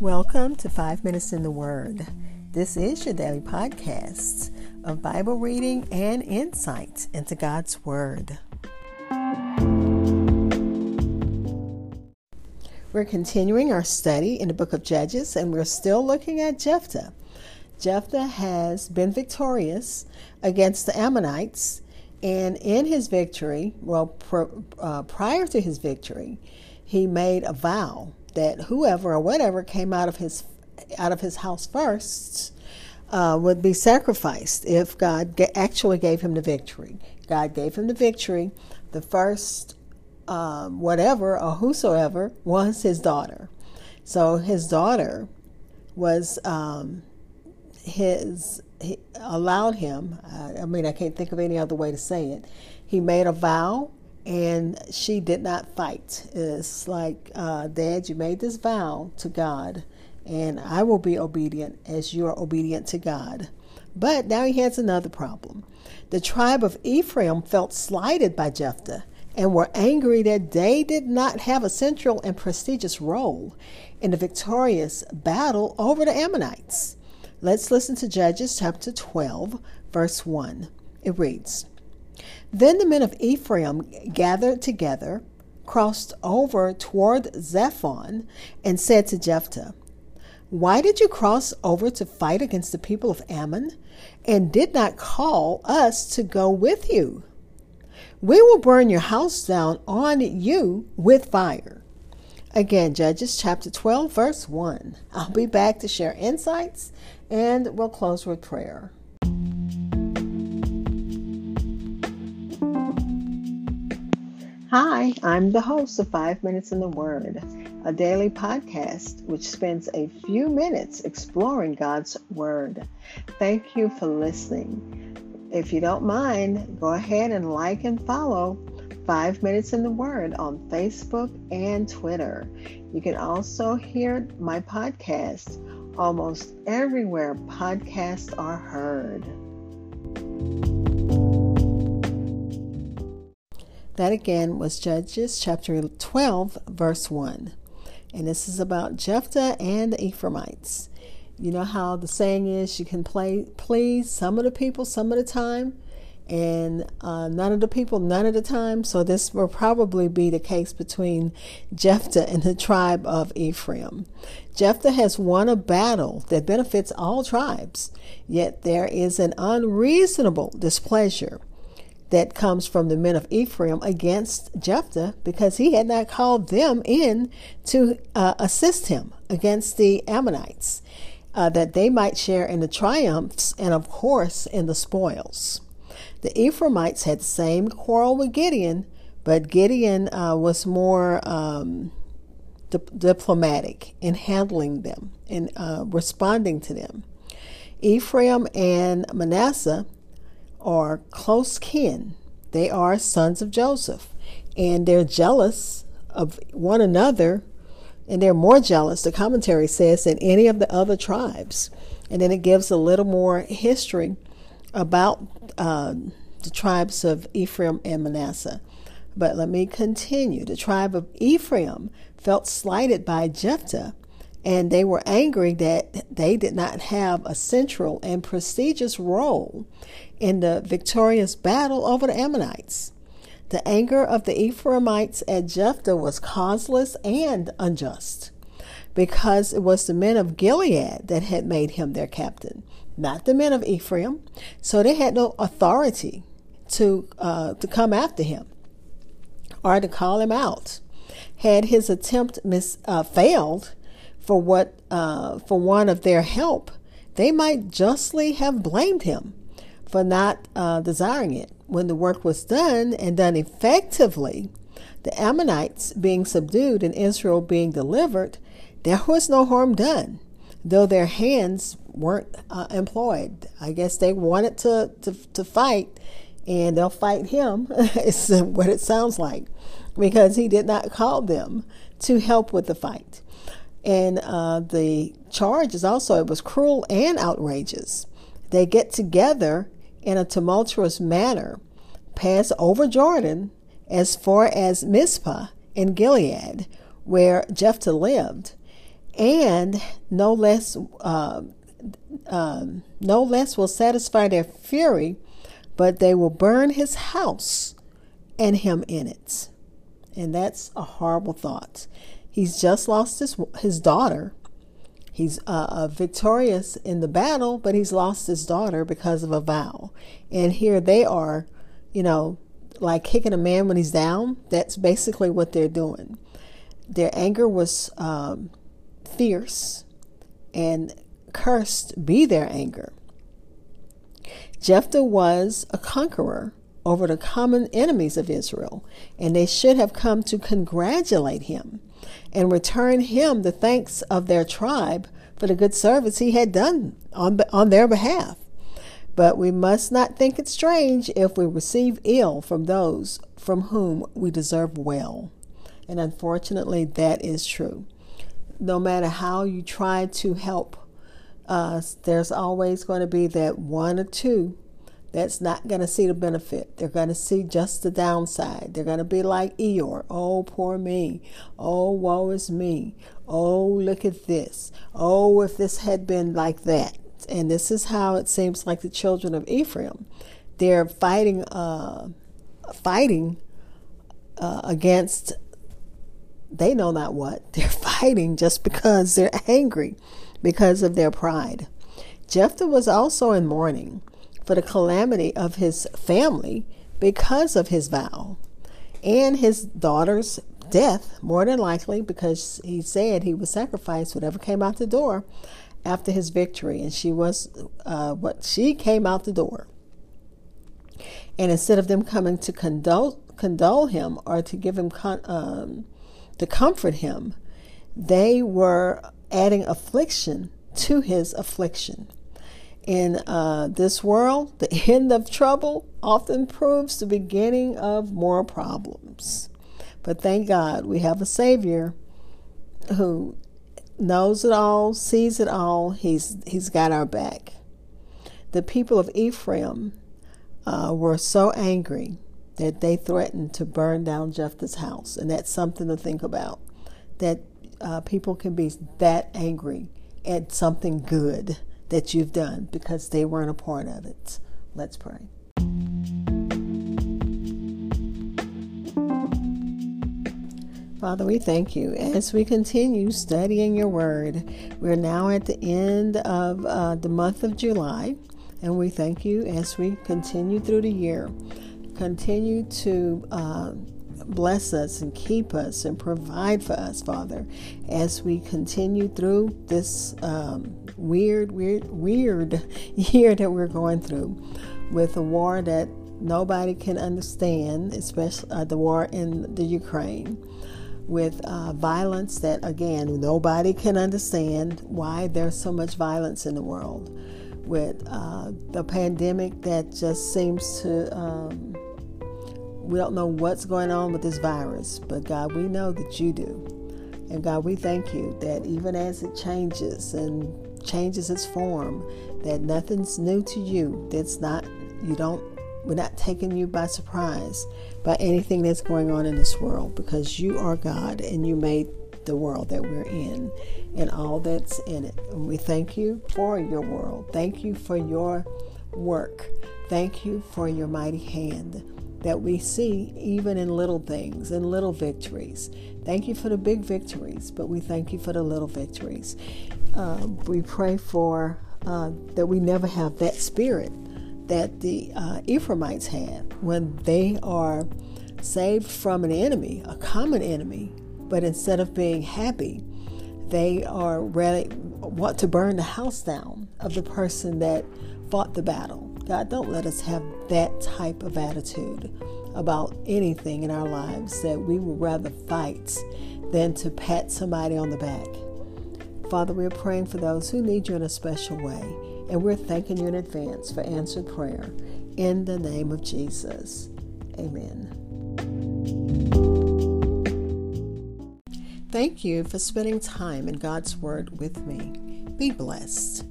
Welcome to 5 Minutes in the Word. This is your daily podcast of Bible reading and insight into God's Word. We're continuing our study in the book of Judges, and we're still looking at Jephthah. Jephthah has been victorious against the Ammonites, and in his victory, prior to his victory, he made a vow that whoever or whatever came out of his house first would be sacrificed if God actually gave him the victory. God gave him the victory. The first whatever or whosoever was his daughter. So his daughter was I can't think of any other way to say it. He made a vow, and she did not fight. It's like, Dad, you made this vow to God, and I will be obedient as you are obedient to God. But now he has another problem. The tribe of Ephraim felt slighted by Jephthah and were angry that they did not have a central and prestigious role in the victorious battle over the Ammonites. Let's listen to Judges chapter 12, verse 1. It reads, "Then the men of Ephraim gathered together, crossed over toward Zephon, and said to Jephthah, 'Why did you cross over to fight against the people of Ammon, and did not call us to go with you? We will burn your house down on you with fire.'" Again, Judges chapter 12, verse 1. I'll be back to share insights, and we'll close with prayer. Hi, I'm the host of 5 Minutes in the Word, a daily podcast which spends a few minutes exploring God's Word. Thank you for listening. If you don't mind, go ahead and like and follow 5 Minutes in the Word on Facebook and Twitter. You can also hear my podcast almost everywhere podcasts are heard. That again was Judges chapter 12, verse 1. And this is about Jephthah and the Ephraimites. You know how the saying is, you can please some of the people some of the time, and none of the people none of the time. So this will probably be the case between Jephthah and the tribe of Ephraim. Jephthah has won a battle that benefits all tribes, yet there is an unreasonable displeasure that comes from the men of Ephraim against Jephthah because he had not called them in to assist him against the Ammonites, that they might share in the triumphs and, of course, in the spoils. The Ephraimites had the same quarrel with Gideon, but Gideon was more diplomatic in handling them and responding to them. Ephraim and Manasseh are close kin. They are sons of Joseph, and they're jealous of one another, and they're more jealous, the commentary says, than any of the other tribes. And then it gives a little more history about the tribes of Ephraim and Manasseh. But let me continue. The tribe of Ephraim felt slighted by Jephthah, and they were angry that they did not have a central and prestigious role in the victorious battle over the Ammonites. The anger of the Ephraimites at Jephthah was causeless and unjust, because it was the men of Gilead that had made him their captain, not the men of Ephraim. So they had no authority to come after him or to call him out. Had his attempt failed, for want of their help, they might justly have blamed him for not desiring it. When the work was done and done effectively, the Ammonites being subdued and Israel being delivered, there was no harm done, though their hands weren't employed. I guess they wanted to fight, and they'll fight him, is what it sounds like, because he did not call them to help with the fight. And the charge is also, it was cruel and outrageous. They get together in a tumultuous manner, pass over Jordan as far as Mizpah in Gilead, where Jephthah lived, and no less will satisfy their fury, but they will burn his house and him in it. And that's a horrible thought. He's just lost his daughter. He's victorious in the battle, but he's lost his daughter because of a vow. And here they are, you know, like kicking a man when he's down. That's basically what they're doing. Their anger was fierce, and cursed be their anger. Jephthah was a conqueror over the common enemies of Israel, and they should have come to congratulate him and return him the thanks of their tribe for the good service he had done on their behalf. But we must not think it strange if we receive ill from those from whom we deserve well. And unfortunately, that is true. No matter how you try to help us, there's always going to be that one or two that's not going to see the benefit. They're going to see just the downside. They're going to be like Eeyore. Oh, poor me. Oh, woe is me. Oh, look at this. Oh, if this had been like that. And this is how it seems like the children of Ephraim. They're fighting against they know not what. They're fighting just because they're angry, because of their pride. Jephthah was also in mourning for the calamity of his family because of his vow, and his daughter's death, more than likely, because he said he would sacrifice whatever came out the door after his victory, and she was she came out the door. And instead of them coming to condole him or to give him to comfort him, they were adding affliction to his affliction. In this world, the end of trouble often proves the beginning of more problems. But thank God we have a Savior who knows it all, sees it all. He's got our back. The people of Ephraim were so angry that they threatened to burn down Jephthah's house. And that's something to think about, that people can be that angry at something good that you've done because they weren't a part of it. Let's pray. Father, we thank you as we continue studying your word. We're now at the end of the month of July, and we thank you as we continue through the year. Continue to bless us and keep us and provide for us, Father, as we continue through this weird year that we're going through, with a war that nobody can understand, especially the war in the Ukraine, with violence that, again, nobody can understand why there's so much violence in the world, with the pandemic that just seems to... we don't know what's going on with this virus, but God, we know that you do. And God, we thank you that even as it changes and changes its form, that nothing's new to you. We're not taking you by surprise by anything that's going on in this world, because you are God and you made the world that we're in and all that's in it. And we thank you for your world. Thank you for your work. Thank you for your mighty hand that we see even in little things and little victories. Thank you for the big victories, but we thank you for the little victories. We pray for that we never have that spirit that the Ephraimites had when they are saved from an enemy, a common enemy, but instead of being happy, they are want to burn the house down of the person that fought the battle. God, don't let us have that type of attitude about anything in our lives, that we would rather fight than to pat somebody on the back. Father, we're praying for those who need you in a special way, and we're thanking you in advance for answered prayer. In the name of Jesus, amen. Thank you for spending time in God's Word with me. Be blessed.